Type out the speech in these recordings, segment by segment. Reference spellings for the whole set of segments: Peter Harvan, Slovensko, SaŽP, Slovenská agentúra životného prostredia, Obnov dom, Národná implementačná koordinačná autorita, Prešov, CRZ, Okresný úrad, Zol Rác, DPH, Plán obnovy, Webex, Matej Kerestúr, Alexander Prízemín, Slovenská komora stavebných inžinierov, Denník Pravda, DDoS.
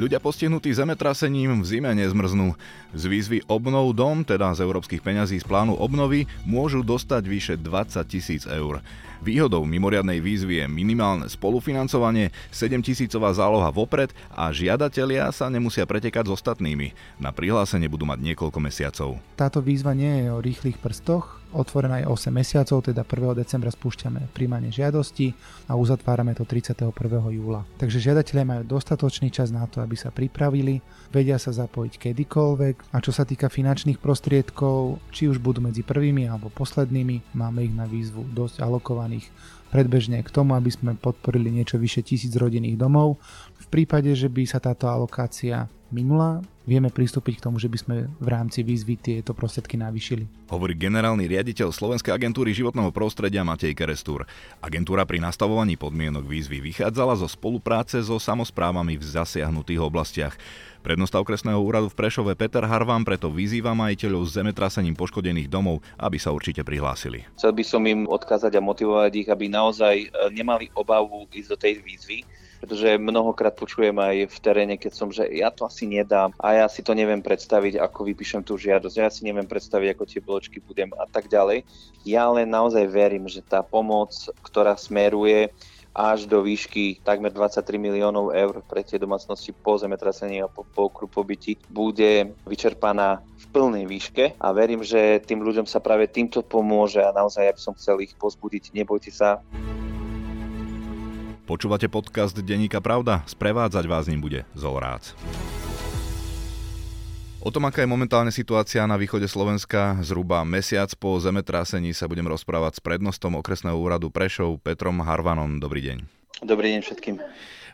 Ľudia postihnutí zemetrasením v zime nezmrznú. Z výzvy Obnov dom, teda z európskych peňazí z plánu obnovy, môžu dostať vyše 20 000 eur. Výhodou mimoriadnej výzvy je minimálne spolufinancovanie, 7 000-ová záloha vopred a žiadatelia sa nemusia pretekať s ostatnými. Na prihlásenie budú mať niekoľko mesiacov. Táto výzva nie je o rýchlych prstoch, otvorená je 8 mesiacov, teda 1. decembra spúšťame prijímanie žiadosti a uzatvárame to 31. júla. Takže žiadatelia majú dostatočný čas na to, aby sa pripravili, vedia sa zapojiť kedykoľvek a čo sa týka finančných prostriedkov, či už budú medzi prvými alebo poslednými, máme ich na výzvu dosť alokované. Predbežne k tomu, aby sme podporili niečo vyše 1000 rodinných domov. V prípade, že by sa táto alokácia minula, vieme pristúpiť k tomu, že by sme v rámci výzvy tieto prostriedky navýšili. Hovorí generálny riaditeľ Slovenskej agentúry životného prostredia Matej Kerestúr. Agentúra pri nastavovaní podmienok výzvy vychádzala zo spolupráce so samosprávami v zasiahnutých oblastiach. Prednosta okresného úradu v Prešove Peter Harvan preto vyzýva majiteľov s zemetrasením poškodených domov, aby sa určite prihlásili. Chcel by som im odkázať a motivovať ich, aby naozaj nemali obavu ísť do tej výzvy, pretože mnohokrát počujem aj v teréne, keď som, že ja to asi nedám a ja si to neviem predstaviť, ako vypíšem tú žiadosť, ja si neviem predstaviť, ako tie bločky budem a tak ďalej. Ja len naozaj verím, že tá pomoc, ktorá smeruje až do výšky takmer 23 miliónov eur pre tie domácnosti po zemetrasení a po okrúpobyti bude vyčerpaná v plnej výške a verím, že tým ľuďom sa práve týmto pomôže a naozaj ja by som chcel ich pozbudiť, nebojte sa. Počúvate podcast Denníka Pravda? Sprevádzať vás ním bude Zolrác. O tom, aká je momentálne situácia na východe Slovenska, zhruba mesiac po zemetrasení sa budem rozprávať s prednostom okresného úradu Prešov Petrom Harvanom. Dobrý deň. Dobrý deň všetkým.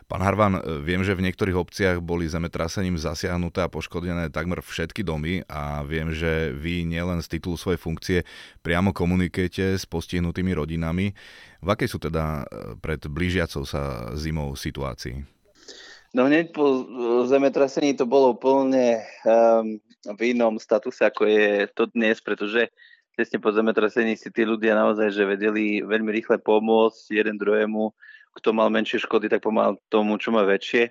Pán Harvan, viem, že v niektorých obciach boli zemetrasením zasiahnuté a poškodené takmer všetky domy a viem, že vy nielen z titulu svojej funkcie priamo komunikujete s postihnutými rodinami. V akej sú teda pred blížiacou sa zimou situácii? No hneď po zemetrasení to bolo úplne v inom statuse, ako je to dnes, pretože tesne po zemetrasení si tí ľudia naozaj že vedeli veľmi rýchle pomôcť jeden druhému, kto mal menšie škody, tak pomáhal tomu, čo má väčšie.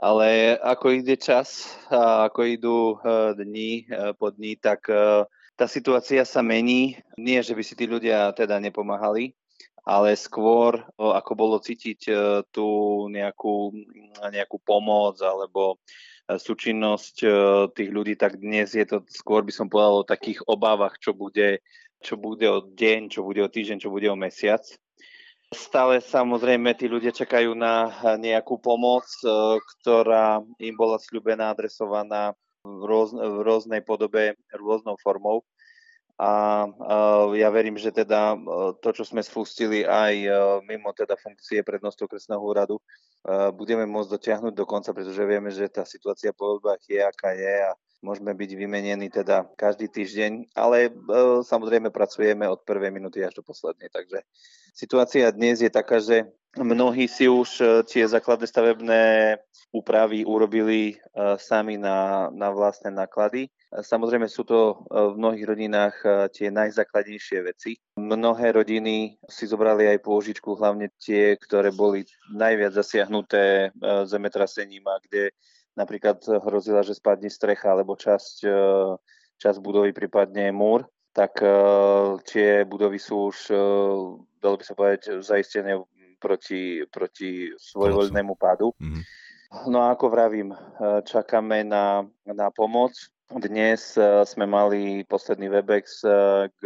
Ale ako ide čas a ako idú dni po dni, tak tá situácia sa mení. Nie, že by si tí ľudia teda nepomáhali, ale skôr, ako bolo cítiť tú nejakú pomoc alebo súčinnosť tých ľudí, tak dnes je to skôr, by som povedal, o takých obávach, čo bude o deň, čo bude o týždeň, čo bude o mesiac. Stále samozrejme tí ľudia čakajú na nejakú pomoc, ktorá im bola sľubená, adresovaná v rôznej podobe, rôznou formou. A ja verím, že teda to, čo sme spustili aj mimo teda funkcie prednostu okresného úradu, budeme môcť dotiahnuť do konca, pretože vieme, že tá situácia po voľbách je, aká je a môžeme byť vymenení teda každý týždeň, ale samozrejme pracujeme od prvej minúty až do poslednej, takže situácia dnes je taká, že mnohí si už tie základné stavebné úpravy urobili sami na vlastné náklady. Samozrejme sú to v mnohých rodinách tie najzákladnejšie veci. Mnohé rodiny si zobrali aj pôžičku, hlavne tie, ktoré boli najviac zasiahnuté zemetrasením a kde napríklad hrozila, že spadne strecha alebo časť budovy, prípadne múr. Tak tie budovy sú už, dalo by sa povedať, zaistené proti svojvoľnému pádu. Mm-hmm. No a ako vravím, čakáme na pomoc. Dnes sme mali posledný webex k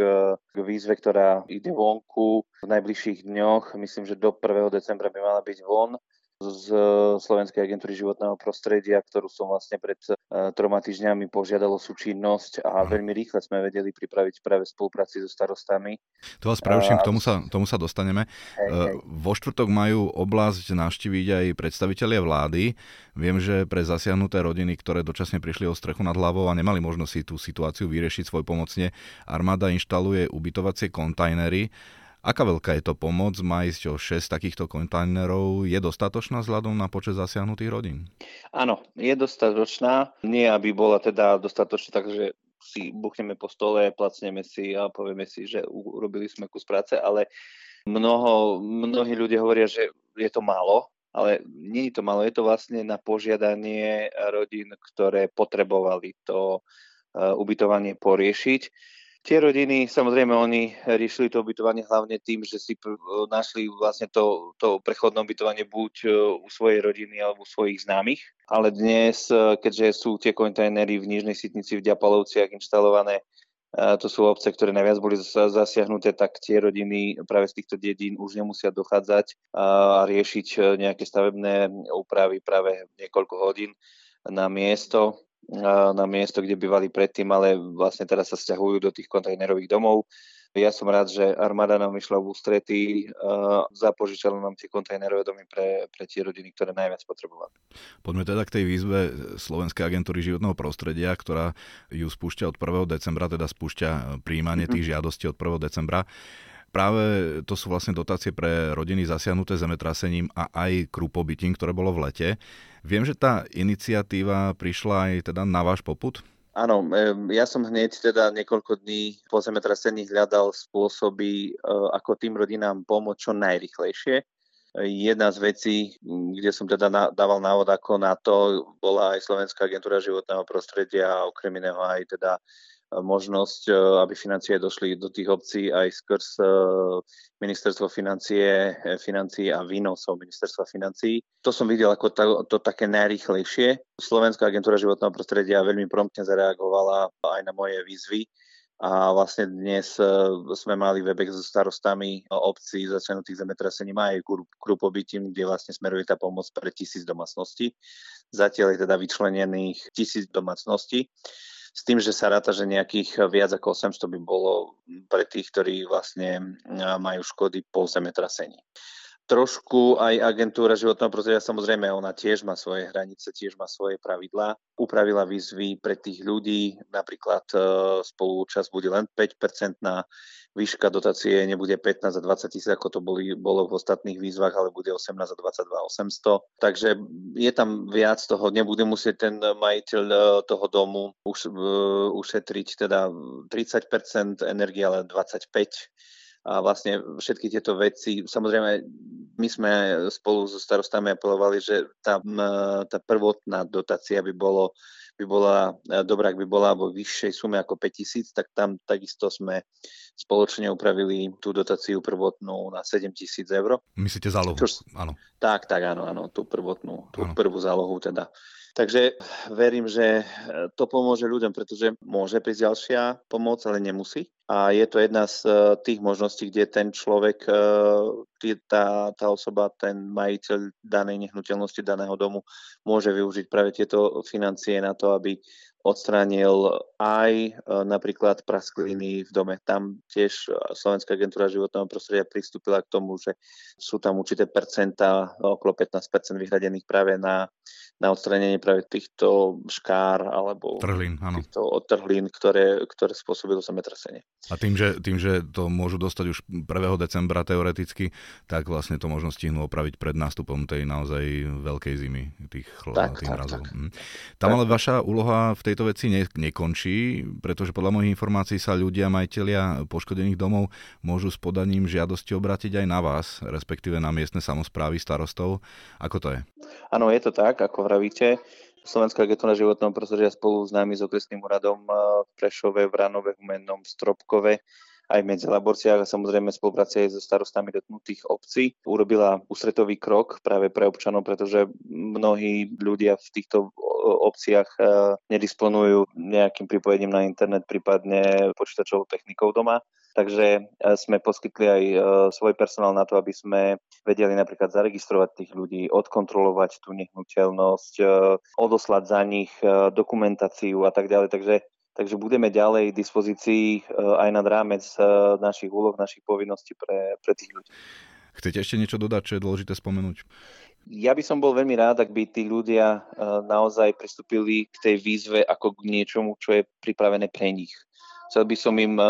výzve, ktorá ide vonku v najbližších dňoch. Myslím, že do 1. decembra by mala byť von z Slovenskej agentúry životného prostredia, ktorú som vlastne pred 3 týždňami požiadalo súčinnosť a veľmi rýchle sme vedeli pripraviť práve spolupráci so starostami. To vás preruším, k tomu sa dostaneme. Hej. Vo štvrtok majú oblasť navštíviť aj predstavitelia vlády. Viem, že pre zasiahnuté rodiny, ktoré dočasne prišli o strechu nad hlavou a nemali možnosť si tú situáciu vyriešiť svojpomocne, armáda inštaluje ubytovacie kontajnery. Aká veľká je to pomoc? Má ísť o 6 takýchto kontajnerov. Je dostatočná vzhľadom na počet zasiahnutých rodín? Áno, je dostatočná. Nie, aby bola teda dostatočná, takže si buchneme po stole, placneme si a povieme si, že urobili sme kus práce, ale mnohí ľudia hovoria, že je to málo. ale nie je to malo, je to vlastne na požiadanie rodín, ktoré potrebovali to ubytovanie poriešiť. Tie rodiny, samozrejme, oni riešili to ubytovanie hlavne tým, že si našli vlastne to prechodné ubytovanie buď u svojej rodiny alebo u svojich známych. Ale dnes, keďže sú tie kontajnery v Nižnej Sitnici, v Ďapalovciach inštalované, to sú obce, ktoré najviac boli zasiahnuté, tak tie rodiny práve z týchto dedín už nemusia dochádzať a riešiť nejaké stavebné úpravy práve niekoľko hodín na miesto, kde bývali predtým, ale vlastne teraz sa sťahujú do tých kontajnerových domov. Ja som rád, že armáda nám vyšla v ústretí, zapožičala nám tie kontajnerové domy pre tie rodiny, ktoré najviac potrebovali. Poďme teda k tej výzve Slovenskej agentúry životného prostredia, ktorá ju spúšťa od 1. decembra, teda spúšťa prijímanie tých žiadostí od 1. decembra. Práve to sú vlastne dotácie pre rodiny zasiahnuté zemetrasením a aj krupobytím, ktoré bolo v lete. Viem, že tá iniciatíva prišla aj teda na váš popud? Áno, ja som hneď teda niekoľko dní po zemetrasení hľadal spôsoby, ako tým rodinám pomôcť čo najrýchlejšie. Jedna z vecí, kde som teda dával návod ako na to, bola aj Slovenská agentúra životného prostredia a okrem iného aj teda možnosť, aby financie došli do tých obcí aj skrz ministerstvo financií a výnosov ministerstva financií. To som videl ako to také najrýchlejšie. Slovenská agentúra životného prostredia veľmi promptne zareagovala aj na moje výzvy a vlastne dnes sme mali webek so starostami obcí zasiahnutých zemetrasením a aj krupobytím, kde vlastne smeruje tá pomoc pre 1000 domácností. Zatiaľ je teda vyčlenených 1000 domácností. S tým, že sa ráta, že nejakých viac ako 800 by bolo pre tých, ktorí vlastne majú škody po zemetrasení. Trošku aj agentúra životného prostredia, samozrejme, ona tiež má svoje hranice, tiež má svoje pravidlá. Upravila výzvy pre tých ľudí, napríklad spoluúčasť bude len 5%, výška dotácie nebude 15 a 20 tisíc, ako to bolo v ostatných výzvach, ale bude 18 a 22 800. Takže je tam viac toho, nebude musieť ten majiteľ toho domu ušetriť teda 30% energie, ale 25%. A vlastne všetky tieto veci, samozrejme, my sme spolu so starostami apelovali, že tá prvotná dotácia by bola dobrá, ak by bola vo vyššej sume ako 5000, tak tam takisto sme spoločne upravili tú dotáciu prvotnú na 7 000 eur. Myslíte zálohu? Áno. Tak, áno, tú prvotnú, prvú zálohu teda. Takže verím, že to pomôže ľuďom, pretože môže prísť ďalšia pomoc, ale nemusí. A je to jedna z tých možností, kde ten človek, tá osoba, ten majiteľ danej nehnuteľnosti, daného domu môže využiť práve tieto financie na to, aby odstránil aj napríklad praskliny v dome. Tam tiež Slovenská agentúra životného prostredia pristúpila k tomu, že sú tam určité percentá, okolo 15% vyhradených práve na odstránenie práve týchto škár alebo týchto odtrhlín, ktoré spôsobilo zemetrasenie. A tým, že to môžu dostať už 1. decembra teoreticky, tak vlastne to možno stihnú opraviť pred nástupom tej naozaj veľkej zimy tých mrazov. Tam ale vaša úloha v tejto veci nekončí, pretože podľa mojich informácií sa ľudia, majitelia poškodených domov môžu s podaním žiadosti obrátiť aj na vás, respektíve na miestne samosprávy starostov. Ako to je? Áno, je to tak, ako vravíte. Slovenská agentúra životného prostredia spolu s nami, s Okresným úradom v Prešove, v Vranove, Humennom, v Stropkove, aj v Medzilaborciach a samozrejme spolupráca aj so starostami dotknutých obcí urobila ústretový krok práve pre občanov, pretože mnohí ľudia v týchto obciach nedisponujú nejakým pripojením na internet, prípadne počítačovou technikou doma. Takže sme poskytli aj svoj personál na to, aby sme vedeli napríklad zaregistrovať tých ľudí, odkontrolovať tú nehnuteľnosť, odoslať za nich dokumentáciu a tak ďalej. Takže budeme ďalej v dispozícii aj nad rámec našich úloh, našich povinností pre tých ľudí. Chcete ešte niečo dodať, čo je dôležité spomenúť? Ja by som bol veľmi rád, ak by tí ľudia naozaj pristúpili k tej výzve ako k niečomu, čo je pripravené pre nich. Chcel by som im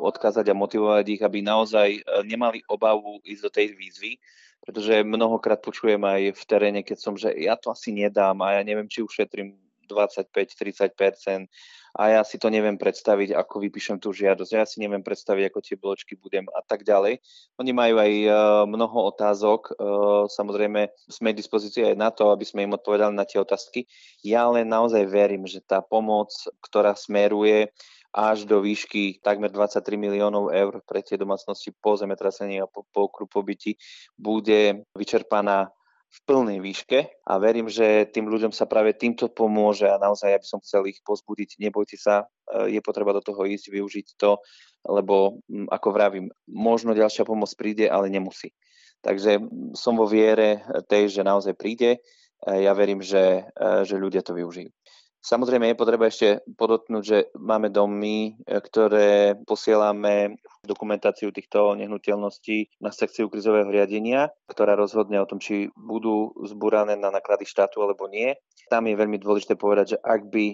odkázať a motivovať ich, aby naozaj nemali obavu ísť do tej výzvy, pretože mnohokrát počujem aj v teréne, keď som, že ja to asi nedám a ja neviem, či ušetrím 25-30%, a ja si to neviem predstaviť, ako vypíšem tú žiadosť, ja si neviem predstaviť, ako tie bločky budem a tak ďalej. Oni majú aj mnoho otázok, samozrejme sme k dispozícii aj na to, aby sme im odpovedali na tie otázky. Ja len naozaj verím, že tá pomoc, ktorá smeruje až do výšky takmer 23 miliónov eur pre tie domácnosti po zemetrasení a po pokrupobyti bude vyčerpaná v plnej výške a verím, že tým ľuďom sa práve týmto pomôže a naozaj ja by som chcel ich pozbudiť. Nebojte sa, je potreba do toho ísť, využiť to, lebo ako vravím, možno ďalšia pomoc príde, ale nemusí. Takže som vo viere tej, že naozaj príde. Ja verím, že ľudia to využijú. Samozrejme je potreba ešte podotknúť, že máme domy, ktoré posielame dokumentáciu týchto nehnuteľností na sekciu krízového riadenia, ktorá rozhodne o tom, či budú zbúrané na náklady štátu alebo nie. Tam je veľmi dôležité povedať, že ak by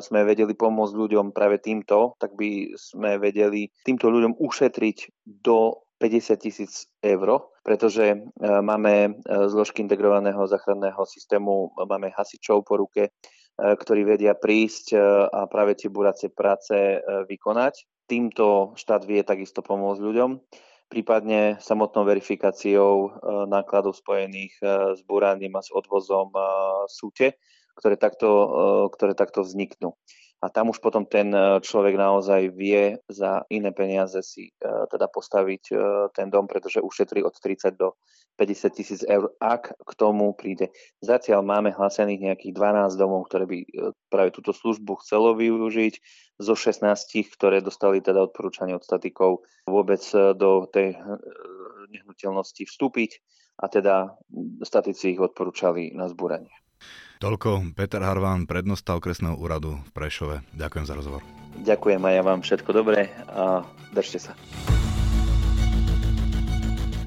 sme vedeli pomôcť ľuďom práve týmto, tak by sme vedeli týmto ľuďom ušetriť do 50 000 eur, pretože máme zložky integrovaného záchranného systému, máme hasičov po ruke, ktorí vedia prísť a práve tie buracie práce vykonať. Týmto štát vie takisto pomôcť ľuďom, prípadne samotnou verifikáciou nákladov spojených s buraním a s odvozom súte, ktoré takto vzniknú. A tam už potom ten človek naozaj vie za iné peniaze si teda postaviť ten dom, pretože ušetrí od 30 do 50 000 eur, ak k tomu príde. Zatiaľ máme hlásených nejakých 12 domov, ktoré by práve túto službu chcelo využiť, zo 16, ktoré dostali teda odporúčanie od statikov vôbec do tej nehnuteľnosti vstúpiť a teda statici ich odporúčali na zbúranie. Toľko Peter Harvan, prednosta okresného úradu v Prešove. Ďakujem za rozhovor. Ďakujem a ja vám všetko dobré a držte sa.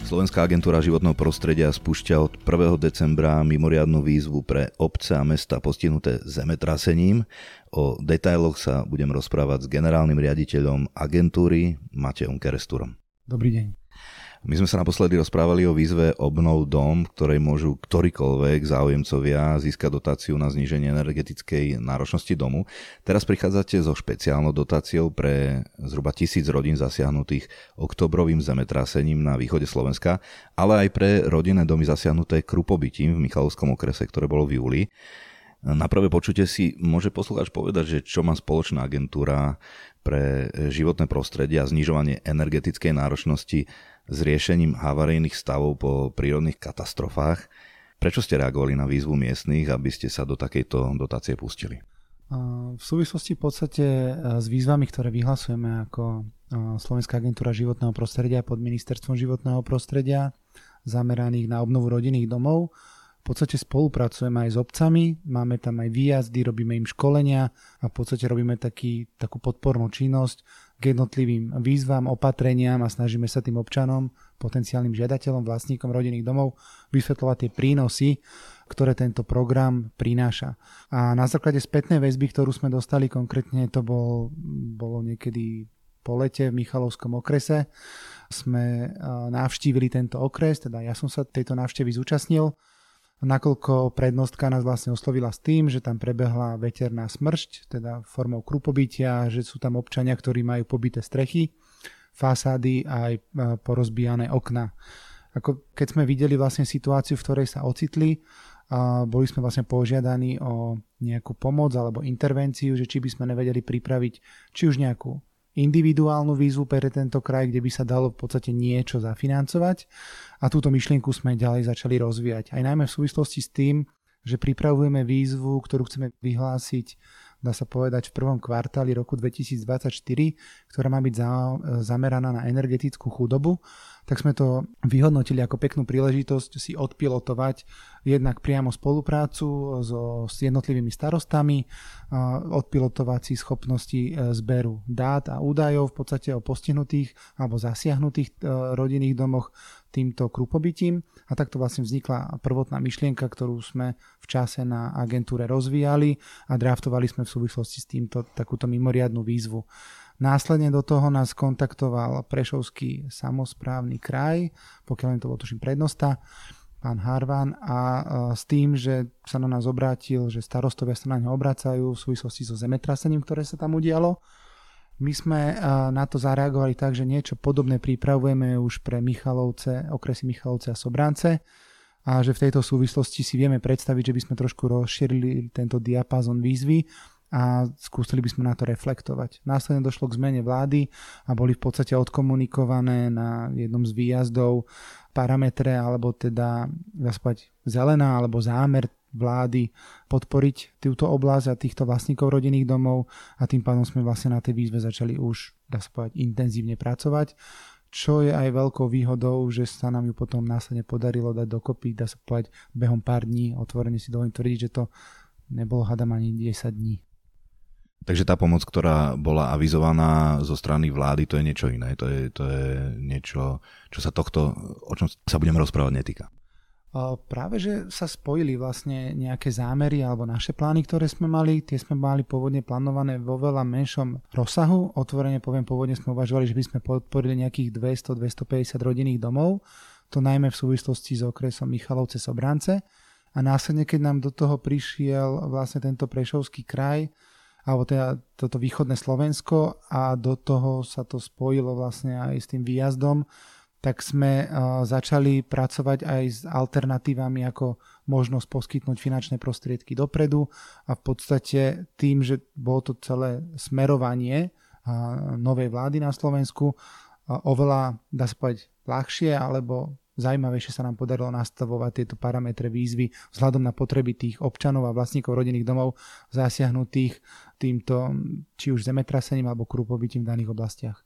Slovenská agentúra životného prostredia spúšťa od 1. decembra mimoriadnu výzvu pre obce a mestá postihnuté zemetrasením. O detailoch sa budem rozprávať s generálnym riaditeľom agentúry Matejom Kerestúrom. Dobrý deň. My sme sa naposledy rozprávali o výzve Obnov dom, ktorej môžu ktorýkoľvek záujemcovia získať dotáciu na zníženie energetickej náročnosti domu. Teraz prichádzate so špeciálnou dotáciou pre zhruba 1000 rodín zasiahnutých oktobrovým zemetrasením na východe Slovenska, ale aj pre rodinné domy zasiahnuté krupobytím v Michalovskom okrese, ktoré bolo v júli. Na prvé počutie si môže poslucháč povedať, že čo má spoločná agentúra pre životné prostredie a znižovanie energetickej náročnosti s riešením havarejných stavov po prírodných katastrofách. Prečo ste reagovali na výzvu miestnych, aby ste sa do takejto dotácie pustili? V súvislosti v podstate s výzvami, ktoré vyhlasujeme ako Slovenská agentúra životného prostredia pod ministerstvom životného prostredia, zameraných na obnovu rodinných domov, v podstate spolupracujeme aj s obcami, máme tam aj výjazdy, robíme im školenia a v podstate robíme takú podpornú činnosť k jednotlivým výzvam, opatreniam a snažíme sa tým občanom, potenciálnym žiadateľom, vlastníkom rodinných domov vysvetľovať tie prínosy, ktoré tento program prináša. A na základe spätnej väzby, ktorú sme dostali, konkrétne to bolo niekedy po lete v Michalovskom okrese, sme navštívili tento okres, teda ja som sa tejto návštevy zúčastnil, nakoľko prednostka nás vlastne oslovila s tým, že tam prebehla veterná smršť, teda formou krupobytia, že sú tam občania, ktorí majú pobité strechy, fasády a aj porozbijané okná. Keď sme videli vlastne situáciu, v ktorej sa ocitli, boli sme vlastne požiadaní o nejakú pomoc alebo intervenciu, že či by sme nevedeli pripraviť či už nejakú individuálnu výzvu pre tento kraj, kde by sa dalo v podstate niečo zafinancovať a túto myšlienku sme ďalej začali rozvíjať. Aj najmä v súvislosti s tým, že pripravujeme výzvu, ktorú chceme vyhlásiť, dá sa povedať, v prvom kvartáli roku 2024, ktorá má byť zameraná na energetickú chudobu, tak sme to vyhodnotili ako peknú príležitosť si odpilotovať jednak priamo spoluprácu s jednotlivými starostami, odpilotovať si schopnosti zberu dát a údajov v podstate o postihnutých alebo zasiahnutých rodinných domoch týmto krupobytím. A takto vlastne vznikla prvotná myšlienka, ktorú sme v čase na agentúre rozvíjali a draftovali sme v súvislosti s týmto takúto mimoriadnu výzvu. Následne do toho nás kontaktoval Prešovský samosprávny kraj, pokiaľ im to bol tuším prednosta, pán Harvan, a s tým, že sa na nás obrátil, že starostovia sa na ňo obracajú v súvislosti so zemetrasením, ktoré sa tam udialo. My sme na to zareagovali tak, že niečo podobné pripravujeme už pre Michalovce, okresy Michalovce a Sobrance, a že v tejto súvislosti si vieme predstaviť, že by sme trošku rozšírili tento diapazon výzvy a skúsili by sme na to reflektovať. Následne došlo k zmene vlády a boli v podstate odkomunikované na jednom z výjazdov parametre, alebo teda zaspať zelená, alebo zámer vlády podporiť túto oblasť a týchto vlastníkov rodinných domov, a tým pádom sme vlastne na tej výzve začali už, dá sa povedať, intenzívne pracovať, čo je aj veľkou výhodou, že sa nám ju potom následne podarilo dať dokopy, dá sa povedať, behom pár dní. Otvorene si dovolím tvrdiť, že to nebolo hádam ani 10 dní. Takže tá pomoc, ktorá bola avizovaná zo strany vlády, to je niečo iné. To je niečo, čo sa tohto, o čom sa budeme rozprávať, netýka. Práve, že sa spojili vlastne nejaké zámery alebo naše plány, ktoré sme mali. Tie sme mali pôvodne plánované vo veľa menšom rozsahu. Otvorene poviem, pôvodne sme uvažovali, že by sme podporili nejakých 200-250 rodinných domov. To najmä v súvislosti s okresom Michalovce-Sobrance. A následne, keď nám do toho prišiel vlastne tento Prešovský kraj, alebo teda toto východné Slovensko, a do toho sa to spojilo vlastne aj s tým výjazdom, tak sme začali pracovať aj s alternatívami, ako možnosť poskytnúť finančné prostriedky dopredu, a v podstate tým, že bolo to celé smerovanie novej vlády na Slovensku, oveľa, dá sa povedať, ľahšie alebo zaujímavejšie sa nám podarilo nastavovať tieto parametre výzvy vzhľadom na potreby tých občanov a vlastníkov rodinných domov zasiahnutých týmto, či už zemetrasením alebo krúpobytím v daných oblastiach.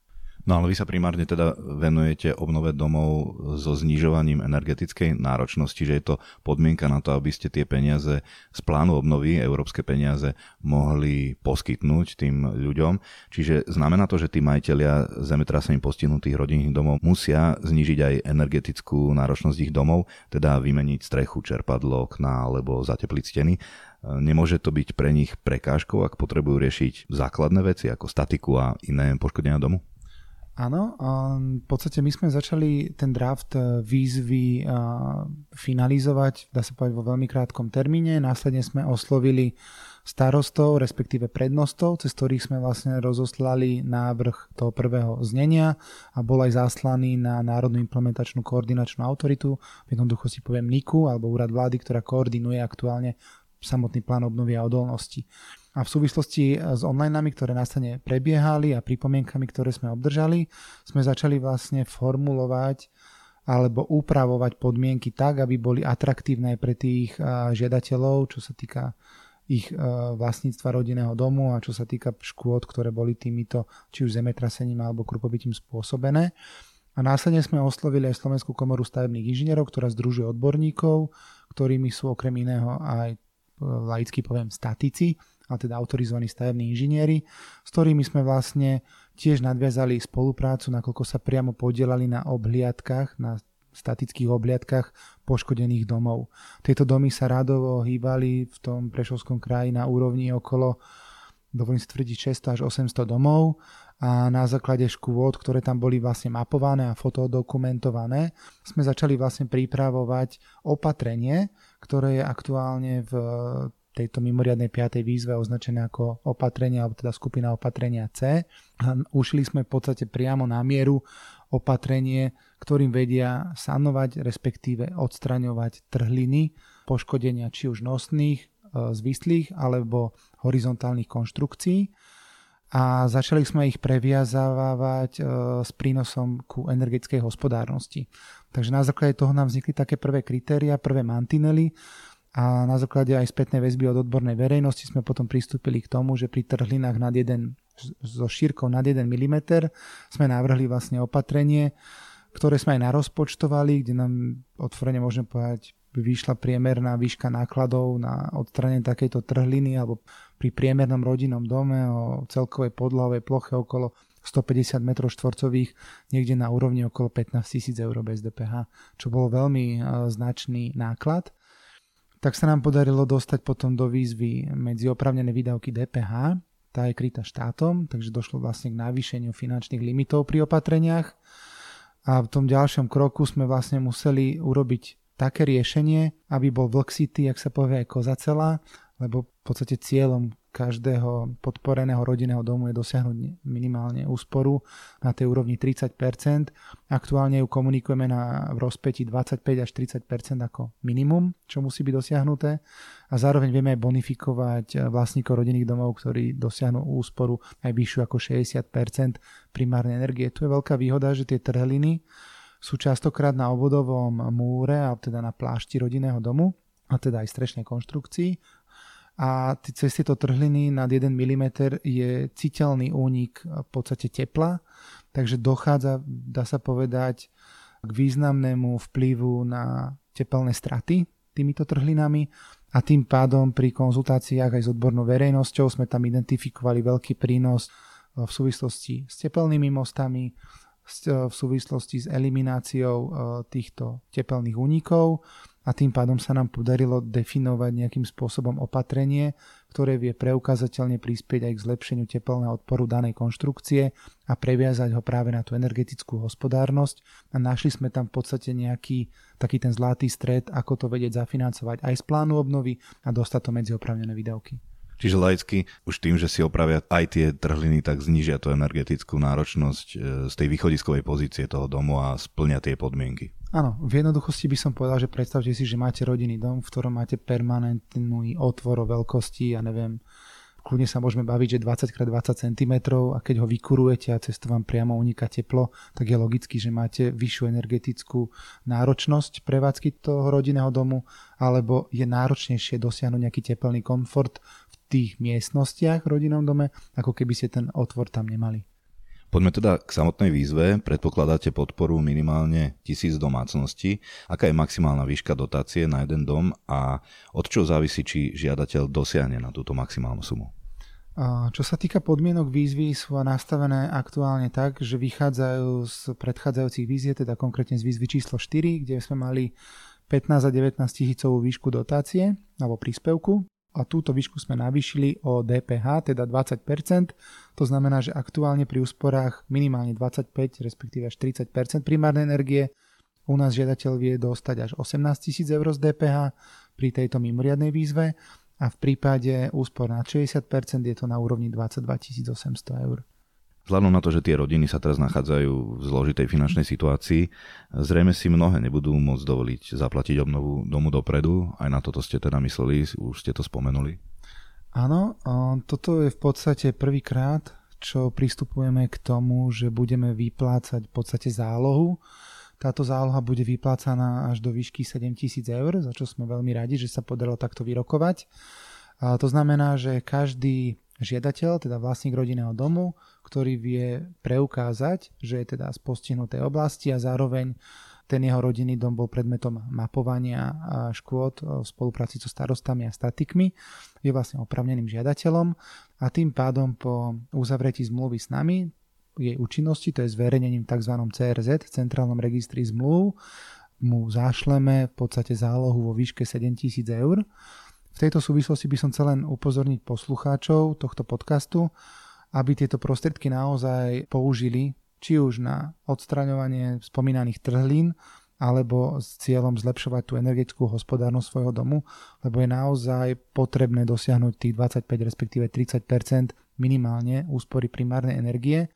No ale vy sa primárne teda venujete obnove domov so znižovaním energetickej náročnosti, že je to podmienka na to, aby ste tie peniaze z plánu obnovy, európske peniaze, mohli poskytnúť tým ľuďom. Čiže znamená to, že tí majitelia zemetrasením postihnutých rodinných domov musia znižiť aj energetickú náročnosť ich domov, teda vymeniť strechu, čerpadlo, okná alebo zatepliť steny. Nemôže to byť pre nich prekážkou, ak potrebujú riešiť základné veci ako statiku a iné poškodenia domu? Áno, v podstate my sme začali ten draft výzvy finalizovať, dá sa povedať, vo veľmi krátkom termíne. Následne sme oslovili starostov, respektíve prednostov, cez ktorých sme vlastne rozoslali návrh toho prvého znenia a bol aj zaslaný na Národnú implementačnú koordinačnú autoritu, v jednoduchosti poviem NIKU, alebo úrad vlády, ktorá koordinuje aktuálne samotný plán obnovy a odolnosti. A v súvislosti s onlineami, ktoré následne prebiehali, a pripomienkami, ktoré sme obdržali, sme začali vlastne formulovať alebo upravovať podmienky tak, aby boli atraktívne pre tých žiadateľov, čo sa týka ich vlastníctva rodinného domu a čo sa týka škôd, ktoré boli týmito či už zemetrasením alebo krupobytím spôsobené. A následne sme oslovili aj Slovenskú komoru stavebných inžinierov, ktorá združuje odborníkov, ktorými sú okrem iného aj laicky poviem statici, a teda autorizovaní stavební inžinieri, s ktorými sme vlastne tiež nadviazali spoluprácu, nakoľko sa priamo podielali na obhliadkach, na statických obhliadkach poškodených domov. Tieto domy sa radovo hýbali v tom Prešovskom kraji na úrovni okolo, dovolím si tvrdiť, 600 až 800 domov, a na základe škôd, ktoré tam boli vlastne mapované a fotodokumentované, sme začali vlastne pripravovať opatrenie, ktoré je aktuálne v tejto mimoriadnej 5. výzve označené ako opatrenie, alebo teda skupina opatrenia C. Ušili sme v podstate priamo na mieru opatrenie, ktorým vedia sanovať, respektíve odstraňovať trhliny, poškodenia či už nosných, zvislých alebo horizontálnych konštrukcií. A začali sme ich previazávať s prínosom ku energetickej hospodárnosti. Takže na základe toho nám vznikli také prvé kritéria, prvé mantinely, a na základe aj spätnej väzby od odbornej verejnosti sme potom pristúpili k tomu, že pri trhlinách so šírkou nad 1 mm sme navrhli vlastne opatrenie, ktoré sme aj narozpočtovali, kde nám otvorene môžem povedať, vyšla priemerná výška nákladov na odstranenie takejto trhliny alebo pri priemernom rodinnom dome o celkovej podlahovej ploche okolo 150 m2, niekde na úrovni okolo 15 000 € bez DPH, čo bol veľmi značný náklad. Tak sa nám podarilo dostať potom do výzvy medzi oprávnené výdavky DPH, tá je krytá štátom, takže došlo vlastne k navýšeniu finančných limitov pri opatreniach, a v tom ďalšom kroku sme vlastne museli urobiť také riešenie, aby bol vlk sytý, jak sa povie, aj koza celá, lebo v podstate cieľom každého podporeného rodinného domu je dosiahnuť minimálne úsporu na tej úrovni 30%. Aktuálne ju komunikujeme na rozpäti 25 až 30% ako minimum, čo musí byť dosiahnuté. A zároveň vieme aj bonifikovať vlastníkov rodinných domov, ktorí dosiahnu úsporu aj vyššiu ako 60% primárnej energie. Tu je veľká výhoda, že tie trhliny sú častokrát na obvodovom múre, alebo teda na plášti rodinného domu, a teda aj strešnej konštrukcii. A cez tieto trhliny nad 1 mm je citeľný únik v podstate tepla, takže dochádza, dá sa povedať, k významnému vplyvu na tepelné straty týmito trhlinami, a tým pádom pri konzultáciách aj s odbornou verejnosťou sme tam identifikovali veľký prínos v súvislosti s tepelnými mostami, v súvislosti s elimináciou týchto tepelných únikov, a tým pádom sa nám podarilo definovať nejakým spôsobom opatrenie, ktoré vie preukázateľne prispieť aj k zlepšeniu tepelného odporu danej konštrukcie a previazať ho práve na tú energetickú hospodárnosť. A našli sme tam v podstate nejaký taký ten zlatý stred, ako to vedieť zafinancovať aj z plánu obnovy a dostať to medzi oprávnené výdavky. Čiže laicky už tým, že si opravia aj tie trhliny, tak znížia tú energetickú náročnosť z tej východiskovej pozície toho domu a splňa tie podmienky. Áno, v jednoduchosti by som povedal, že predstavte si, že máte rodinný dom, v ktorom máte permanentný otvor o veľkosti, ja neviem, kľudne sa môžeme baviť, že 20x20 cm, a keď ho vykurujete a cez to vám priamo uniká teplo, tak je logicky, že máte vyššiu energetickú náročnosť prevádzky toho rodinného domu, alebo je náročnejšie dosiahnuť nejaký tepelný komfort tých miestnostiach v rodinnom dome, ako keby ste ten otvor tam nemali. Poďme teda k samotnej výzve. Predpokladáte podporu minimálne 1000 domácností. Aká je maximálna výška dotácie na jeden dom a od čoho závisí, či žiadateľ dosiahne na túto maximálnu sumu? Čo sa týka podmienok výzvy, sú nastavené aktuálne tak, že vychádzajú z predchádzajúcich výziev, teda konkrétne z výzvy číslo 4, kde sme mali 15 a 19 tisícovú výšku dotácie alebo príspevku. A túto výšku sme navýšili o DPH, teda 20%. To znamená, že aktuálne pri úsporách minimálne 25, respektíve až 30% primárnej energie u nás žiadateľ vie dostať až 18 000 eur z DPH pri tejto mimoriadnej výzve, a v prípade úspor na 60% je to na úrovni 22 800 eur. Vzhľadom na to, že tie rodiny sa teraz nachádzajú v zložitej finančnej situácii, zrejme si mnohé nebudú môcť dovoliť zaplatiť obnovu domu dopredu. Aj na toto ste teda mysleli, už ste to spomenuli. Áno, toto je v podstate prvýkrát, čo pristupujeme k tomu, že budeme vyplácať v podstate zálohu. Táto záloha bude vyplácaná až do výšky 7 000 eur, za čo sme veľmi radi, že sa podarilo takto vyrokovať. A to znamená, že každý žiadateľ, teda vlastník rodinného domu, ktorý vie preukázať, že je teda z postihnutej oblasti a zároveň ten jeho rodinný dom bol predmetom mapovania škôd v spolupráci so starostami a statikmi, je vlastne oprávneným žiadateľom, a tým pádom po uzavretí zmluvy s nami, jej účinnosti, to je zverejnením tzv. CRZ, Centrálnom registri zmluv, mu zašleme v podstate zálohu vo výške 7 000 eur. V tejto súvislosti by som chcel len upozorniť poslucháčov tohto podcastu, aby tieto prostriedky naozaj použili či už na odstraňovanie spomínaných trhlín, alebo s cieľom zlepšovať tú energetickú hospodárnosť svojho domu, lebo je naozaj potrebné dosiahnuť tých 25 respektíve 30% minimálne úspory primárnej energie,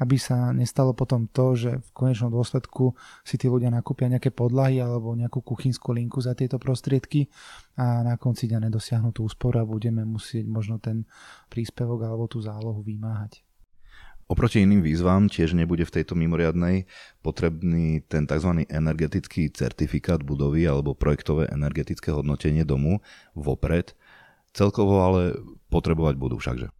aby sa nestalo potom to, že v konečnom dôsledku si tí ľudia nakúpia nejaké podlahy alebo nejakú kuchynskú linku za tieto prostriedky a na konci dňa nedosiahnu tú úsporu a budeme musieť možno ten príspevok alebo tú zálohu vymáhať. Oproti iným výzvam tiež nebude v tejto mimoriadnej potrebný ten tzv. Energetický certifikát budovy alebo projektové energetické hodnotenie domu vopred. Celkovo ale potrebovať budú všakže.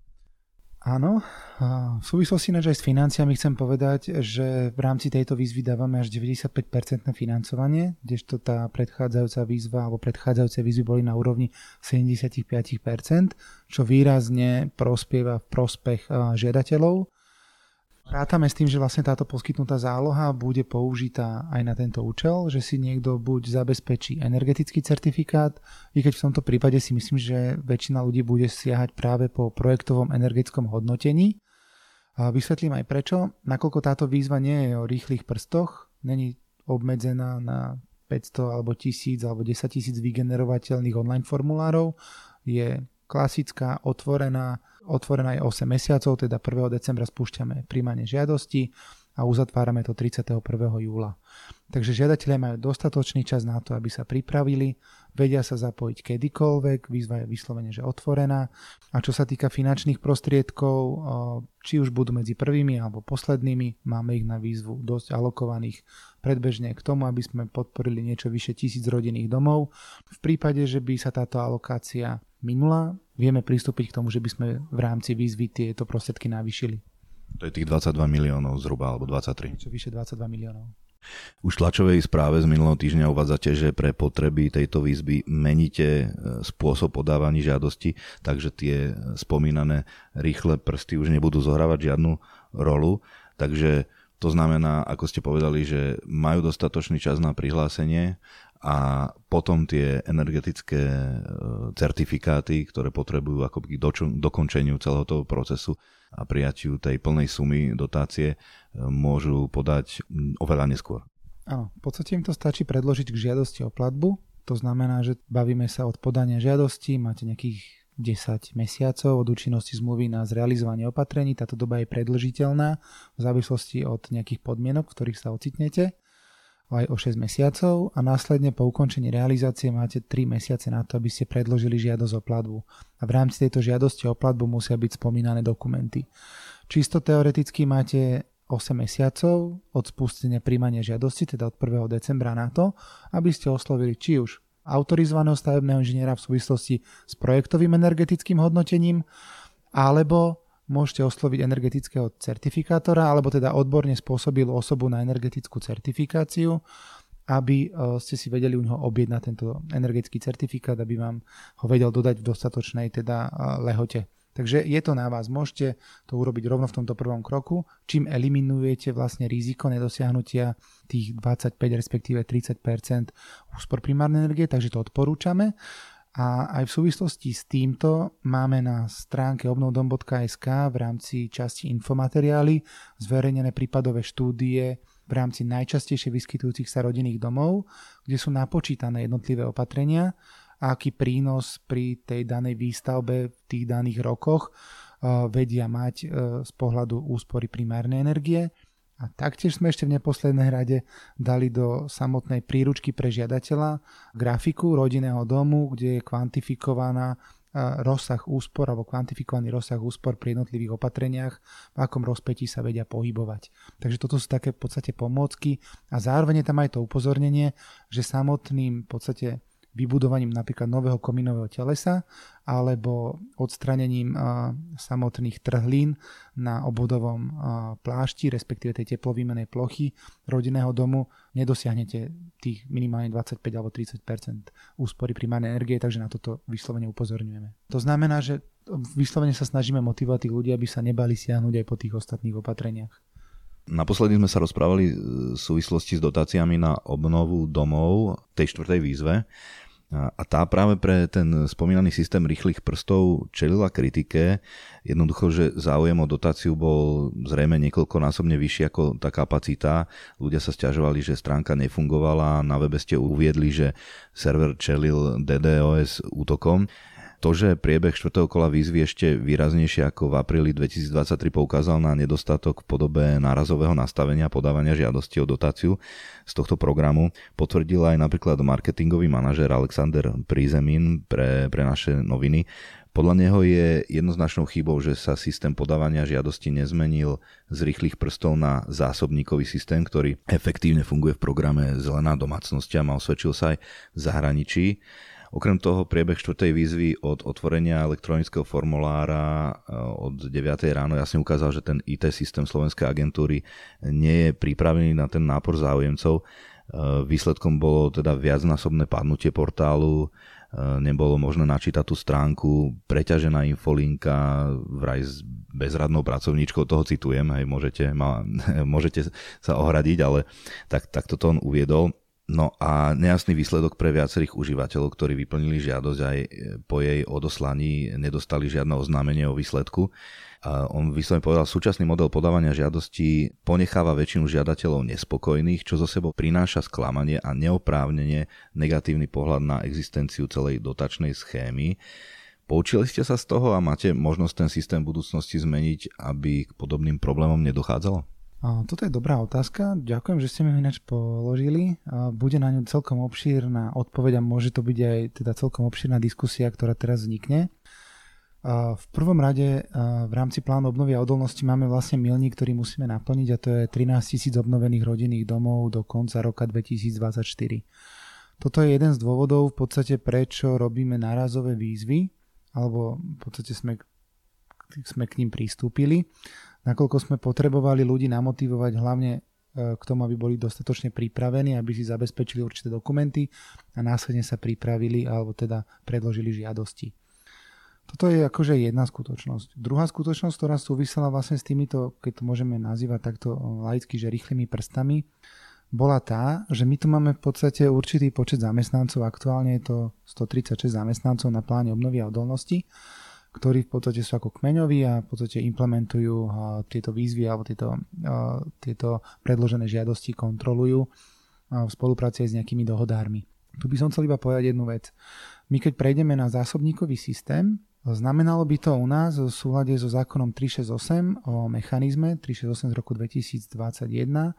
Áno, v súvislosti aj s financiami chcem povedať, že v rámci tejto výzvy dávame až 95% financovanie, kdežto tá predchádzajúca výzva alebo predchádzajúce výzvy boli na úrovni 75%, čo výrazne prospieva v prospech žiadateľov. Rátame s tým, že vlastne táto poskytnutá záloha bude použitá aj na tento účel, že si niekto buď zabezpečí energetický certifikát, i keď v tomto prípade si myslím, že väčšina ľudí bude siahať práve po projektovom energetickom hodnotení. A vysvetlím aj prečo, nakoľko táto výzva nie je o rýchlych prstoch, není obmedzená na 500 alebo 1000 alebo 10 000 vygenerovateľných online formulárov. Je klasická, otvorená je 8 mesiacov, teda 1. decembra spúšťame prijímanie žiadosti a uzatvárame to 31. júla. Takže žiadatelia majú dostatočný čas na to, aby sa pripravili, vedia sa zapojiť kedykoľvek, výzva je vyslovene, že otvorená. A čo sa týka finančných prostriedkov, či už budú medzi prvými alebo poslednými, máme ich na výzvu dosť alokovaných predbežne k tomu, aby sme podporili niečo vyše 1000 rodinných domov. V prípade, že by sa táto alokácia minula, vieme pristúpiť k tomu, že by sme v rámci výzvy tieto prostriedky navýšili. To je tých 22 miliónov zhruba, alebo 23. Niečo vyše 22 miliónov. Už v tlačovej správe z minulého týždňa uvádzate, že pre potreby tejto výzvy meníte spôsob podávania žiadosti, takže tie spomínané rýchle prsty už nebudú zohrávať žiadnu rolu. Takže to znamená, ako ste povedali, že majú dostatočný čas na prihlásenie a potom tie energetické certifikáty, ktoré potrebujú akoby dokončeniu celého toho procesu a prijatiu tej plnej sumy dotácie, môžu podať oveľa neskôr. Áno, v podstate im to stačí predložiť k žiadosti o platbu. To znamená, že bavíme sa od podania žiadosti, máte nejakých 10 mesiacov od účinnosti zmluvy na zrealizovanie opatrení. Táto doba je predĺžiteľná v závislosti od nejakých podmienok, v ktorých sa ocitnete, aj o 6 mesiacov a následne po ukončení realizácie máte 3 mesiace na to, aby ste predložili žiadosť o platbu. A v rámci tejto žiadosti o platbu musia byť spomínané dokumenty. Čisto teoreticky máte 8 mesiacov od spustenia prijímania žiadosti, teda od 1. decembra na to, aby ste oslovili či už autorizovaného stavebného inžiniera v súvislosti s projektovým energetickým hodnotením, alebo môžete osloviť energetického certifikátora, alebo teda odborne spôsobilú osobu na energetickú certifikáciu, aby ste si vedeli u neho objednať tento energetický certifikát, aby vám ho vedel dodať v dostatočnej teda lehote. Takže je to na vás, môžete to urobiť rovno v tomto prvom kroku, čím eliminujete vlastne riziko nedosiahnutia tých 25 respektíve 30% úspor primárnej energie, takže to odporúčame. A aj v súvislosti s týmto máme na stránke obnovdom.sk v rámci časti infomateriály zverejnené prípadové štúdie v rámci najčastejšie vyskytujúcich sa rodinných domov, kde sú napočítané jednotlivé opatrenia a aký prínos pri tej danej výstavbe v tých daných rokoch vedia mať z pohľadu úspory primárnej energie. A taktiež sme ešte v neposlednej rade dali do samotnej príručky pre žiadateľa grafiku rodinného domu, kde je kvantifikovaná rozsah úspor alebo kvantifikovaný rozsah úspor pri jednotlivých opatreniach, v akom rozpetí sa vedia pohybovať. Takže toto sú také v podstate pomôcky a zároveň je tam aj to upozornenie, že samotným v podstate vybudovaním napríklad nového komínového telesa alebo odstranením samotných trhlín na obvodovom plášti, respektíve tej teplovýmenej plochy rodinného domu, nedosiahnete tých minimálne 25 alebo 30% úspory primárnej energie, takže na toto vyslovene upozorňujeme. To znamená, že vyslovene sa snažíme motivovať tých ľudí, aby sa nebali siahnuť aj po tých ostatných opatreniach. Naposledy sme sa rozprávali v súvislosti s dotáciami na obnovu domov tej štvrtej výzve a tá práve pre ten spomínaný systém rýchlych prstov čelila kritike. Jednoducho, že záujem o dotáciu bol zrejme niekoľkonásobne vyšší ako tá kapacita. Ľudia sa sťažovali, že stránka nefungovala, na webe ste uviedli, že server čelil DDoS útokom. To, že priebeh 4. kola výzvy ešte výraznejšie ako v apríli 2023 poukázal na nedostatok v podobe nárazového nastavenia podávania žiadosti o dotáciu z tohto programu, potvrdil aj napríklad marketingový manažér Alexander Prízemín pre naše noviny. Podľa neho je jednoznačnou chybou, že sa systém podávania žiadosti nezmenil z rýchlych prstov na zásobníkový systém, ktorý efektívne funguje v programe Zelená domácnosť a osvedčil sa aj v zahraničí. Okrem toho priebeh 4. výzvy od otvorenia elektronického formulára od 9. ráno jasne ukázal, že ten IT systém Slovenskej agentúry nie je pripravený na ten nápor záujemcov. Výsledkom bolo teda viacnásobné padnutie portálu, nebolo možné načítať tú stránku, preťažená infolinka, vraj s bezradnou pracovníčkou, toho citujem, hej, môžete sa ohradiť, ale takto to on uviedol. No a nejasný výsledok pre viacerých užívateľov, ktorí vyplnili žiadosť aj po jej odoslaní nedostali žiadne oznámenie o výsledku. A on vyslovene povedal, súčasný model podávania žiadosti ponecháva väčšinu žiadateľov nespokojných, čo zo sebou prináša sklamanie a neoprávnene negatívny pohľad na existenciu celej dotačnej schémy. Poučili ste sa z toho a máte možnosť ten systém budúcnosti zmeniť, aby k podobným problémom nedochádzalo? Toto je dobrá otázka, ďakujem, že ste mi ináč položili. Bude na ňu celkom obšírna odpoveď a môže to byť aj teda celkom obšírna diskusia, ktorá teraz vznikne. V prvom rade v rámci plánu obnovy a odolnosti máme vlastne milník, ktorý musíme naplniť a to je 13 000 obnovených rodinných domov do konca roka 2024. Toto je jeden z dôvodov v podstate prečo robíme nárazové výzvy, alebo v podstate sme k ním pristúpili. Nakoľko sme potrebovali ľudí namotivovať hlavne k tomu, aby boli dostatočne pripravení, aby si zabezpečili určité dokumenty a následne sa pripravili alebo teda predložili žiadosti. Toto je akože jedna skutočnosť. Druhá skutočnosť, ktorá súvisela vlastne s týmito, keď to môžeme nazývať takto laicky, že rýchlymi prstami, bola tá, že my tu máme v podstate určitý počet zamestnancov, aktuálne je to 136 zamestnancov na pláne obnovy a odolnosti, ktorí v podstate sú ako kmeňoví a v podstate implementujú tieto výzvy alebo tieto predložené žiadosti kontrolujú v spolupráci s nejakými dohodármi. Tu by som chcel iba povedať jednu vec. My keď prejdeme na zásobníkový systém, znamenalo by to u nás v súlade so zákonom 368 o mechanizme 368 z roku 2021,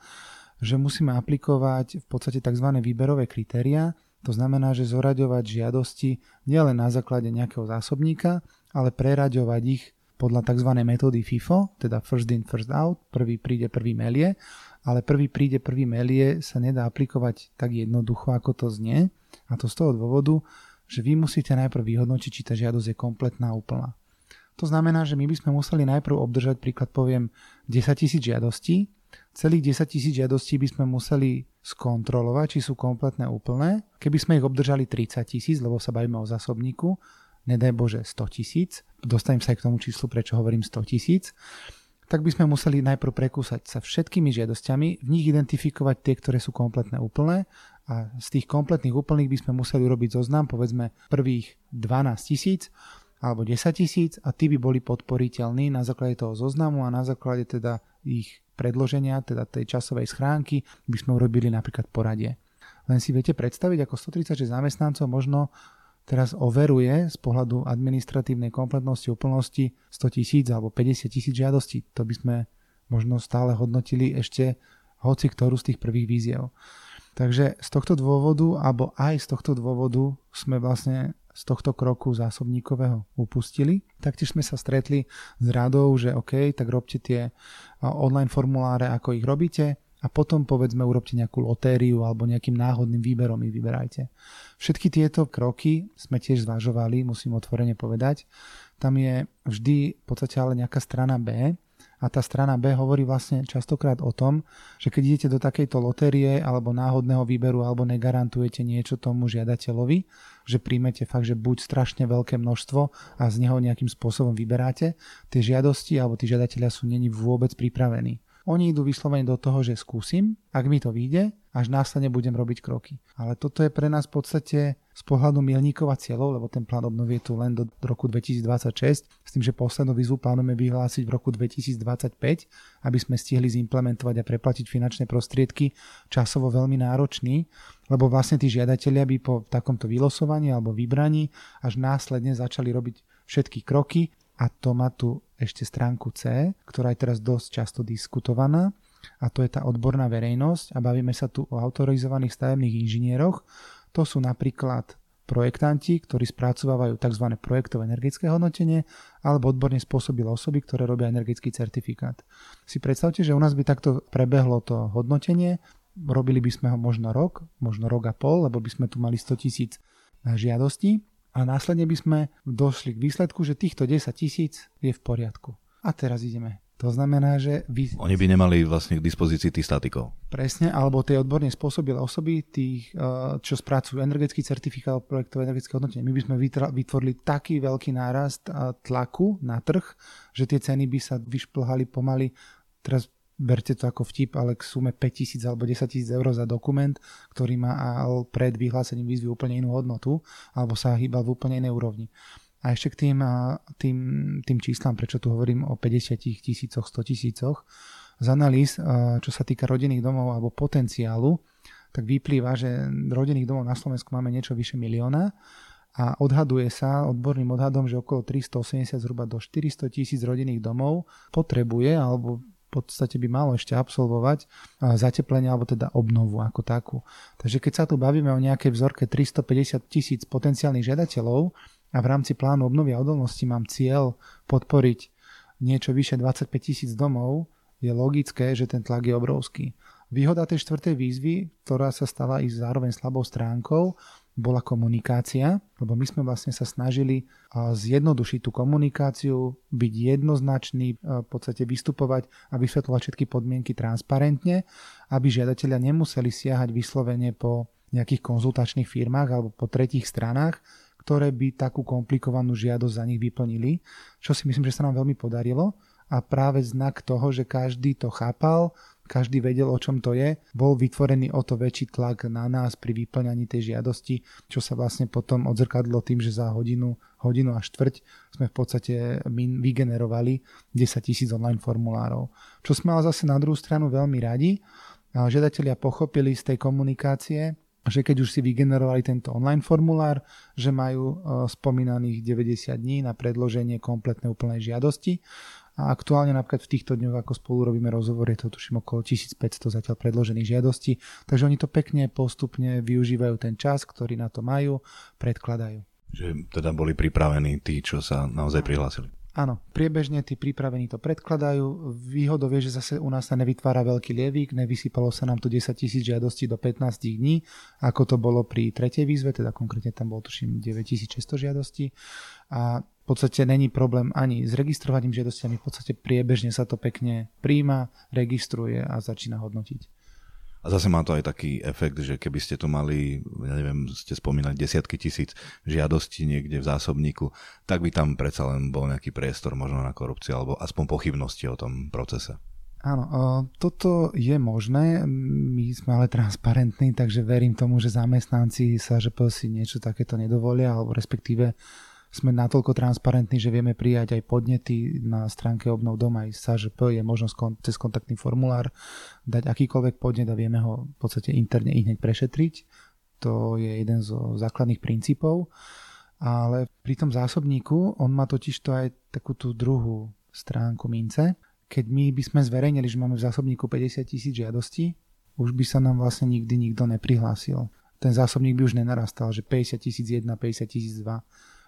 že musíme aplikovať v podstate tzv. Výberové kritériá. To znamená, že zoraďovať žiadosti nielen na základe nejakého zásobníka, ale preraďovať ich podľa tzv. Metódy FIFO, teda first in, first out, prvý príde, prvý melie, ale prvý príde, prvý melie sa nedá aplikovať tak jednoducho, ako to znie, a to z toho dôvodu, že vy musíte najprv vyhodnotiť, či tá žiadosť je kompletná a úplná. To znamená, že my by sme museli najprv obdržať, príklad poviem, 10 000 žiadostí, celých 10 000 žiadostí by sme museli skontrolovať, či sú kompletné úplné. Keby sme ich obdržali 30 000, lebo sa bavíme o zásobníku, nedaj Bože 100 000, dostanem sa aj k tomu číslu, prečo hovorím 100 000, tak by sme museli najprv prekúsať sa všetkými žiadosťami, v nich identifikovať tie, ktoré sú kompletné úplné a z tých kompletných úplných by sme museli urobiť zoznam, povedzme prvých 12 000 alebo 10 000 a tí by boli podporiteľní na základe toho zoznamu a na základe teda ich predloženia, teda tej časovej schránky, by sme urobili napríklad poradie. Len si viete predstaviť, ako 136 zamestnancov možno teraz overuje z pohľadu administratívnej kompletnosti, úplnosti 100 000 alebo 50 000 žiadostí. To by sme možno stále hodnotili ešte hoci ktorú z tých prvých víziev. Takže z tohto dôvodu, alebo aj z tohto dôvodu sme vlastne z tohto kroku zásobníkového upustili. Taktiež sme sa stretli s radou, že OK, tak robte tie online formuláre, ako ich robíte a potom povedzme urobte nejakú lotériu alebo nejakým náhodným výberom ich vyberajte. Všetky tieto kroky sme tiež zvažovali, musím otvorene povedať. Tam je vždy v podstate ale nejaká strana B a tá strana B hovorí vlastne častokrát o tom, že keď idete do takejto lotérie alebo náhodného výberu alebo negarantujete niečo tomu žiadateľovi, že príjmete fakt, že buď strašne veľké množstvo a z neho nejakým spôsobom vyberáte, tie žiadosti alebo tí žiadatelia sú neni vôbec pripravení. Oni idú vyslovene do toho, že skúsim, ak mi to vyjde, až následne budem robiť kroky. Ale toto je pre nás v podstate z pohľadu milníkov a cieľov, lebo ten plán obnovy je tu len do roku 2026, s tým, že poslednú výzvu plánujeme vyhlásiť v roku 2025, aby sme stihli zimplementovať a preplatiť finančné prostriedky, časovo veľmi náročný, lebo vlastne tí žiadatelia by po takomto vylosovaní alebo vybraní až následne začali robiť všetky kroky a to má tu ešte stránku C, ktorá je teraz dosť často diskutovaná a to je tá odborná verejnosť a bavíme sa tu o autorizovaných stavebných inžinieroch. To sú napríklad projektanti, ktorí spracovávajú tzv. Projektové energetické hodnotenie alebo odborne spôsobilé osoby, ktoré robia energetický certifikát. Si predstavte, že u nás by takto prebehlo to hodnotenie, robili by sme ho možno rok a pol, lebo by sme tu mali 100 000 žiadostí. A následne by sme došli k výsledku, že týchto 10 000 je v poriadku. A teraz ideme. To znamená, že... Oni by nemali vlastne k dispozícii tých statikov. Presne, alebo tie odborne spôsobilé osoby, tých, čo spracujú energetický certifikát, projektové energetické hodnotenie. My by sme vytvorili taký veľký nárast tlaku na trh, že tie ceny by sa vyšplhali pomaly. Teraz berte to ako vtip, ale k sume 5 000 alebo 10 000 eur za dokument, ktorý má pred vyhlásením výzvy úplne inú hodnotu alebo sa hýba v úplne inej úrovni. A ešte k tým číslam, prečo tu hovorím o 50 000, 100 000, z analýz, čo sa týka rodinných domov alebo potenciálu, tak vyplýva, že rodinných domov na Slovensku máme niečo vyše 1 000 000 a odhaduje sa odborným odhadom, že okolo 380 zhruba do 400 000 rodinných domov potrebuje alebo v podstate by malo ešte absolvovať zateplenie alebo teda obnovu ako takú. Takže keď sa tu bavíme o nejakej vzorke 350 000 potenciálnych žiadateľov a v rámci plánu obnovy a odolnosti mám cieľ podporiť niečo vyše 25 000 domov, je logické, že ten tlak je obrovský. Výhoda tej štvrtej výzvy, ktorá sa stala i zároveň slabou stránkou, bola komunikácia, lebo my sme vlastne sa snažili zjednodušiť tú komunikáciu, byť jednoznačný, v podstate vystupovať a vysvetľovať všetky podmienky transparentne, aby žiadatelia nemuseli siahať vyslovene po nejakých konzultačných firmách alebo po tretích stranách, ktoré by takú komplikovanú žiadosť za nich vyplnili, čo si myslím, že sa nám veľmi podarilo a práve znak toho, že každý to chápal, každý vedel, o čom to je, bol vytvorený o to väčší tlak na nás pri vyplňaní tej žiadosti, čo sa vlastne potom odzrkadlo tým, že za hodinu a štvrť sme v podstate vygenerovali 10 000 online formulárov. Čo sme ale zase na druhú stranu veľmi radi, žiadatelia pochopili z tej komunikácie, že keď už si vygenerovali tento online formulár, že majú spomínaných 90 dní na predloženie kompletnej úplnej žiadosti. A aktuálne napríklad v týchto dňoch, ako spolu robíme rozhovor, je to tuším okolo 1500 zatiaľ predložených žiadostí, takže oni to pekne postupne využívajú ten čas, ktorý na to majú, predkladajú. Že teda boli pripravení tí, čo sa naozaj prihlásili. Áno, priebežne tí pripravení to predkladajú. Výhodou je, že zase u nás sa nevytvára veľký lievík, nevysypalo sa nám tu 10 000 žiadostí do 15 dní, ako to bolo pri tretej výzve, teda konkrétne tam bolo tuším 9600 žiadostí. A v podstate není problém ani s registrovaním žiadostiami, v podstate priebežne sa to pekne prijíma, registruje a začína hodnotiť. A zase má to aj taký efekt, že keby ste tu mali, ja neviem, ste spomínali 10 000 žiadostí niekde v zásobníku, tak by tam predsa len bol nejaký priestor možno na korupciu alebo aspoň pochybnosti o tom procese. Áno, toto je možné, my sme ale transparentní, takže verím tomu, že zamestnanci sa si niečo takéto nedovolia, alebo respektíve sme natoľko transparentní, že vieme prijať aj podnety na stránke Obnov dom aj SaŽP, je možnosť cez kontaktný formulár dať akýkoľvek podnet a vieme ho v podstate interne ihneď prešetriť. To je jeden zo základných princípov. Ale pri tom zásobníku, on má totiž to aj takú tú druhú stránku mince. Keď my by sme zverejnili, že máme v zásobníku 50 000 žiadostí, už by sa nám vlastne nikdy nikto neprihlásil. Ten zásobník by už nenarastal, že 50 001, 50 002,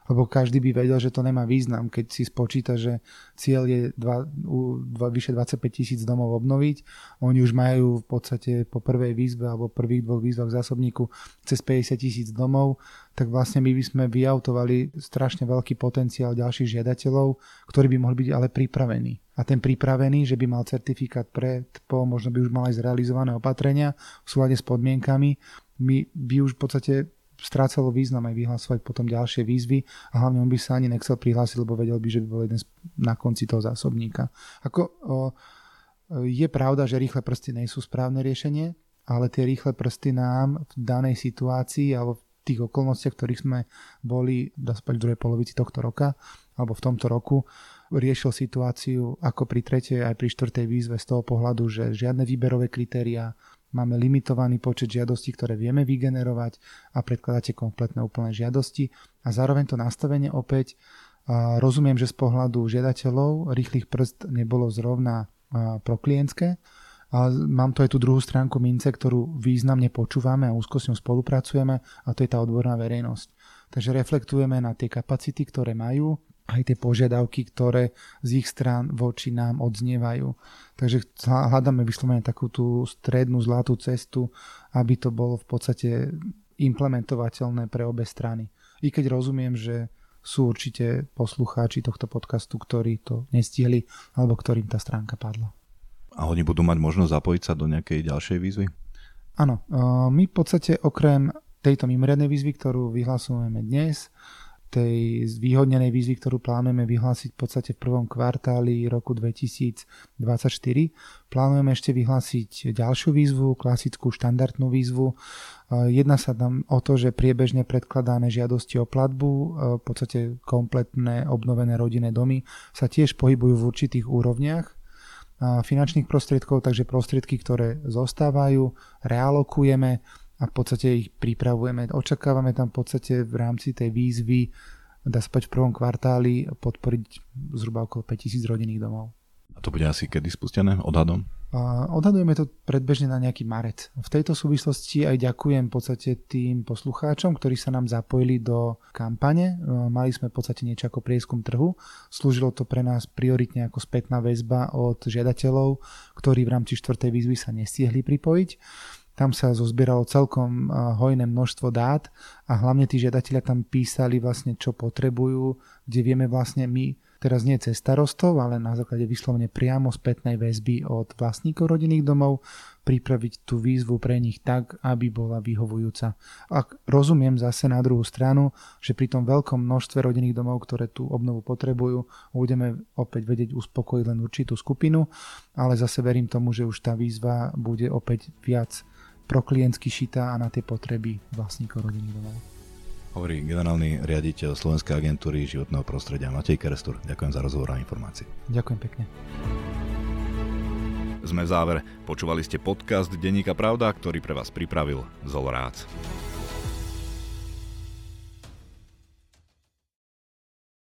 lebo každý by vedel, že to nemá význam, keď si spočíta, že cieľ je vyše 25 000 domov obnoviť. Oni už majú v podstate po prvej výzve alebo prvých dvoch výzvach v zásobníku cez 50 000 domov, tak vlastne my by sme vyautovali strašne veľký potenciál ďalších žiadateľov, ktorí by mohli byť ale pripravení. A ten pripravený, že by mal certifikát možno by už mal aj zrealizované opatrenia v súlade s podmienkami, my by už v podstate strácalo význam aj vyhlasovať potom ďalšie výzvy a hlavne on by sa ani nechcel prihlásiť, lebo vedel by, že by bol jeden na konci toho zásobníka. Je pravda, že rýchle prsty nie sú správne riešenie, ale tie rýchle prsty nám v danej situácii alebo v tých okolnostiach, ktorých sme boli v druhej polovici tohto roka alebo v tomto roku, riešil situáciu ako pri tretej aj pri štvrtej výzve z toho pohľadu, že žiadne výberové kritériá, máme limitovaný počet žiadostí, ktoré vieme vygenerovať a predkladáte kompletné úplné žiadosti. A zároveň to nastavenie opäť, rozumiem, že z pohľadu žiadateľov rýchlych prst nebolo zrovna proklientské. Mám to aj tú druhú stránku mince, ktorú významne počúvame a úzko s ňou spolupracujeme a to je tá odborná verejnosť. Takže reflektujeme na tie kapacity, ktoré majú, aj tie požiadavky, ktoré z ich strán voči nám odznievajú. Takže hľadáme vyslovene takú tú strednú zlatú cestu, aby to bolo v podstate implementovateľné pre obe strany. I keď rozumiem, že sú určite poslucháči tohto podcastu, ktorí to nestihli alebo ktorým tá stránka padla. A oni budú mať možnosť zapojiť sa do nejakej ďalšej výzvy? Áno, my v podstate okrem tejto mimoriadnej výzvy, ktorú vyhlasujeme dnes, tej zvýhodnenej výzvy, ktorú plánujeme vyhlásiť v podstate v prvom kvartáli roku 2024. Plánujeme ešte vyhlásiť ďalšiu výzvu, klasickú štandardnú výzvu. Jedná sa tam o to, že priebežne predkladané žiadosti o platbu, v podstate kompletné obnovené rodinné domy, sa tiež pohybujú v určitých úrovniach finančných prostriedkov, takže prostriedky, ktoré zostávajú, realokujeme a v podstate ich pripravujeme. Očakávame tam v podstate v rámci tej výzvy, dá sa povedať v prvom kvartáli, podporiť zhruba okolo 5000 rodinných domov. A to bude asi kedy spustené odhadom? Odhadujeme to predbežne na nejaký marec. V tejto súvislosti aj ďakujem v podstate tým poslucháčom, ktorí sa nám zapojili do kampane. Mali sme v podstate niečo ako prieskum trhu. Slúžilo to pre nás prioritne ako spätná väzba od žiadateľov, ktorí v rámci 4. výzvy sa nestihli pripojiť. Tam sa zozbieralo celkom hojné množstvo dát a hlavne tí žiadatelia tam písali vlastne, čo potrebujú, kde vieme vlastne my teraz nie cez starostov, ale na základe vyslovene priamo spätnej väzby od vlastníkov rodinných domov pripraviť tú výzvu pre nich tak, aby bola vyhovujúca. Ak rozumiem zase na druhú stranu, že pri tom veľkom množstve rodinných domov, ktoré tú obnovu potrebujú, budeme opäť vedieť uspokojiť len určitú skupinu, ale zase verím tomu, že už tá výzva bude opäť viac pro klientsky šitá a na tie potreby vlastníkov rodinných domov. Hovorí generálny riaditeľ Slovenskej agentúry životného prostredia Matej Kerestúr. Ďakujem za rozhovor a informácie. Ďakujem pekne. Sme v závere. Počúvali ste podcast Denníka Pravda, ktorý pre vás pripravil Zol Rác.